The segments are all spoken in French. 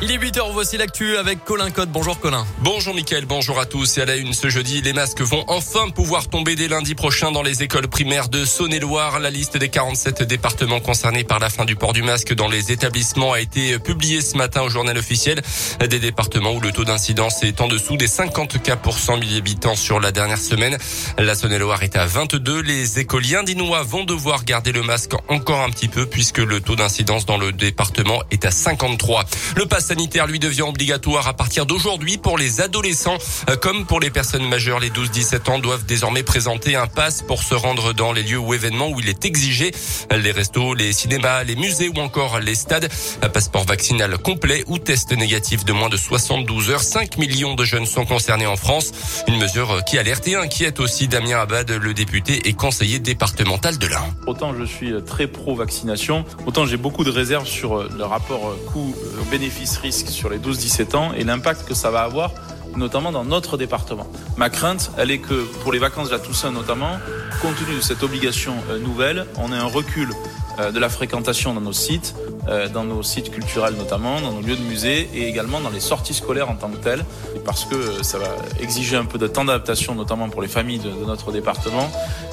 Il est 8h, voici l'actu avec Colin Cotte. Bonjour Colin. Bonjour Mickaël, bonjour à tous. Et à la une ce jeudi, les masques vont enfin pouvoir tomber dès lundi prochain dans les écoles primaires de Saône-et-Loire. La liste des 47 départements concernés par la fin du port du masque dans les établissements a été publiée ce matin au journal officiel. Des départements où le taux d'incidence est en dessous des 50 cas pour 100 000 habitants sur la dernière semaine. La Saône-et-Loire est à 22. Les écoliens dinois vont devoir garder le masque encore un petit peu puisque le taux d'incidence dans le département est à 53. Le pass sanitaire, lui, devient obligatoire à partir d'aujourd'hui pour les adolescents. Comme pour les personnes majeures, les 12-17 ans doivent désormais présenter un pass pour se rendre dans les lieux ou événements où il est exigé. Les restos, les cinémas, les musées ou encore les stades. Un passeport vaccinal complet ou test négatif de moins de 72 heures. 5 millions de jeunes sont concernés en France. Une mesure qui alerte et inquiète aussi Damien Abad, le député et conseiller départemental de l'Ain. Autant je suis très pro-vaccination, autant j'ai beaucoup de réserves sur le rapport coût-bénéfice risque sur les 12-17 ans et l'impact que ça va avoir, notamment dans notre département. Ma crainte, elle est que pour les vacances de la Toussaint notamment, compte tenu de cette obligation nouvelle, on ait un recul de la fréquentation dans nos sites culturels notamment, dans nos lieux de musée et également dans les sorties scolaires en tant que telles, parce que ça va exiger un peu de temps d'adaptation, notamment pour les familles de notre département.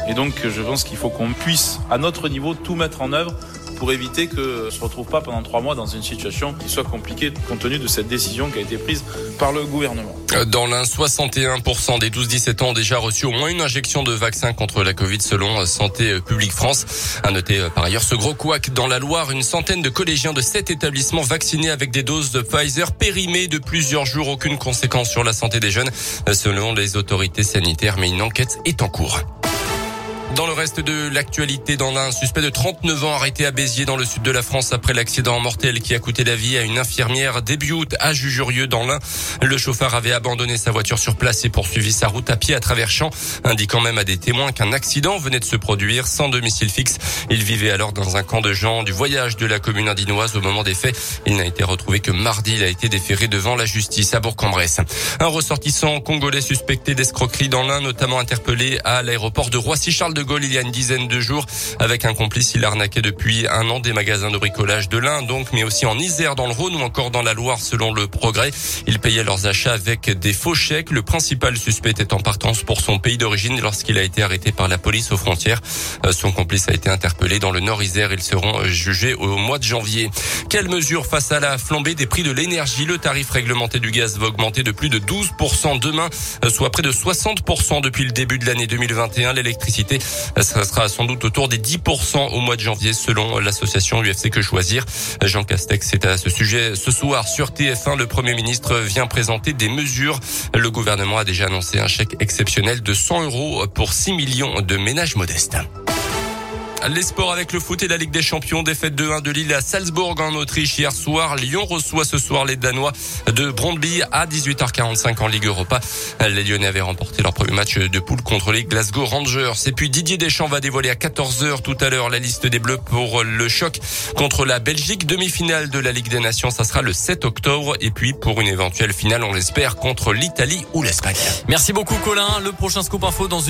Et donc je pense qu'il faut qu'on puisse, à notre niveau, tout mettre en œuvre pour éviter qu'on ne se retrouve pas pendant 3 mois dans une situation qui soit compliquée compte tenu de cette décision qui a été prise par le gouvernement. Dans l'Ain, 61% des 12-17 ans ont déjà reçu au moins une injection de vaccin contre la Covid selon Santé Publique France. À noter par ailleurs ce gros couac dans la Loire, une centaine de collégiens de 7 établissements vaccinés avec des doses de Pfizer périmées de plusieurs jours. Aucune conséquence sur la santé des jeunes selon les autorités sanitaires, mais une enquête est en cours. Dans le reste de l'actualité, dans l'Ain, un suspect de 39 ans arrêté à Béziers dans le sud de la France après l'accident mortel qui a coûté la vie à une infirmière début août à Jujurieux dans l'Ain. Le chauffard avait abandonné sa voiture sur place et poursuivi sa route à pied à travers champs, indiquant même à des témoins qu'un accident venait de se produire sans domicile fixe. Il vivait alors dans un camp de gens du voyage de la commune indinoise au moment des faits. Il n'a été retrouvé que mardi. Il a été déféré devant la justice à Bourg-en-Bresse. Un ressortissant congolais suspecté d'escroquerie dans l'Ain, notamment interpellé à l'aéroport de Roissy-Charles de Gaulle il y a une dizaine de jours. Avec un complice, il arnaquait depuis 1 an des magasins de bricolage de l'Ain, donc, mais aussi en Isère, dans le Rhône ou encore dans la Loire, selon le Progrès. Ils payaient leurs achats avec des faux chèques. Le principal suspect était en partance pour son pays d'origine lorsqu'il a été arrêté par la police aux frontières. Son complice a été interpellé dans le Nord Isère. Ils seront jugés au mois de janvier. Quelles mesures face à la flambée des prix de l'énergie? Le tarif réglementé du gaz va augmenter de plus de 12% demain, soit près de 60% depuis le début de l'année 2021. L'électricité, ça sera sans doute autour des 10% au mois de janvier, selon l'association UFC Que Choisir. Jean Castex est à ce sujet ce soir sur TF1. Le Premier ministre vient présenter des mesures. Le gouvernement a déjà annoncé un chèque exceptionnel de 100 € pour 6 millions de ménages modestes. Les sports avec le foot et la Ligue des Champions. Défaite 2-1 de Lille à Salzbourg en Autriche hier soir. Lyon reçoit ce soir les Danois de Brøndby à 18h45 en Ligue Europa. Les Lyonnais avaient remporté leur premier match de poule contre les Glasgow Rangers. Et puis Didier Deschamps va dévoiler à 14h tout à l'heure la liste des Bleus pour le choc contre la Belgique. Demi-finale de la Ligue des Nations, ça sera le 7 octobre. Et puis pour une éventuelle finale, on l'espère, contre l'Italie ou l'Espagne. Merci beaucoup Colin. Le prochain Scoop Info dans une...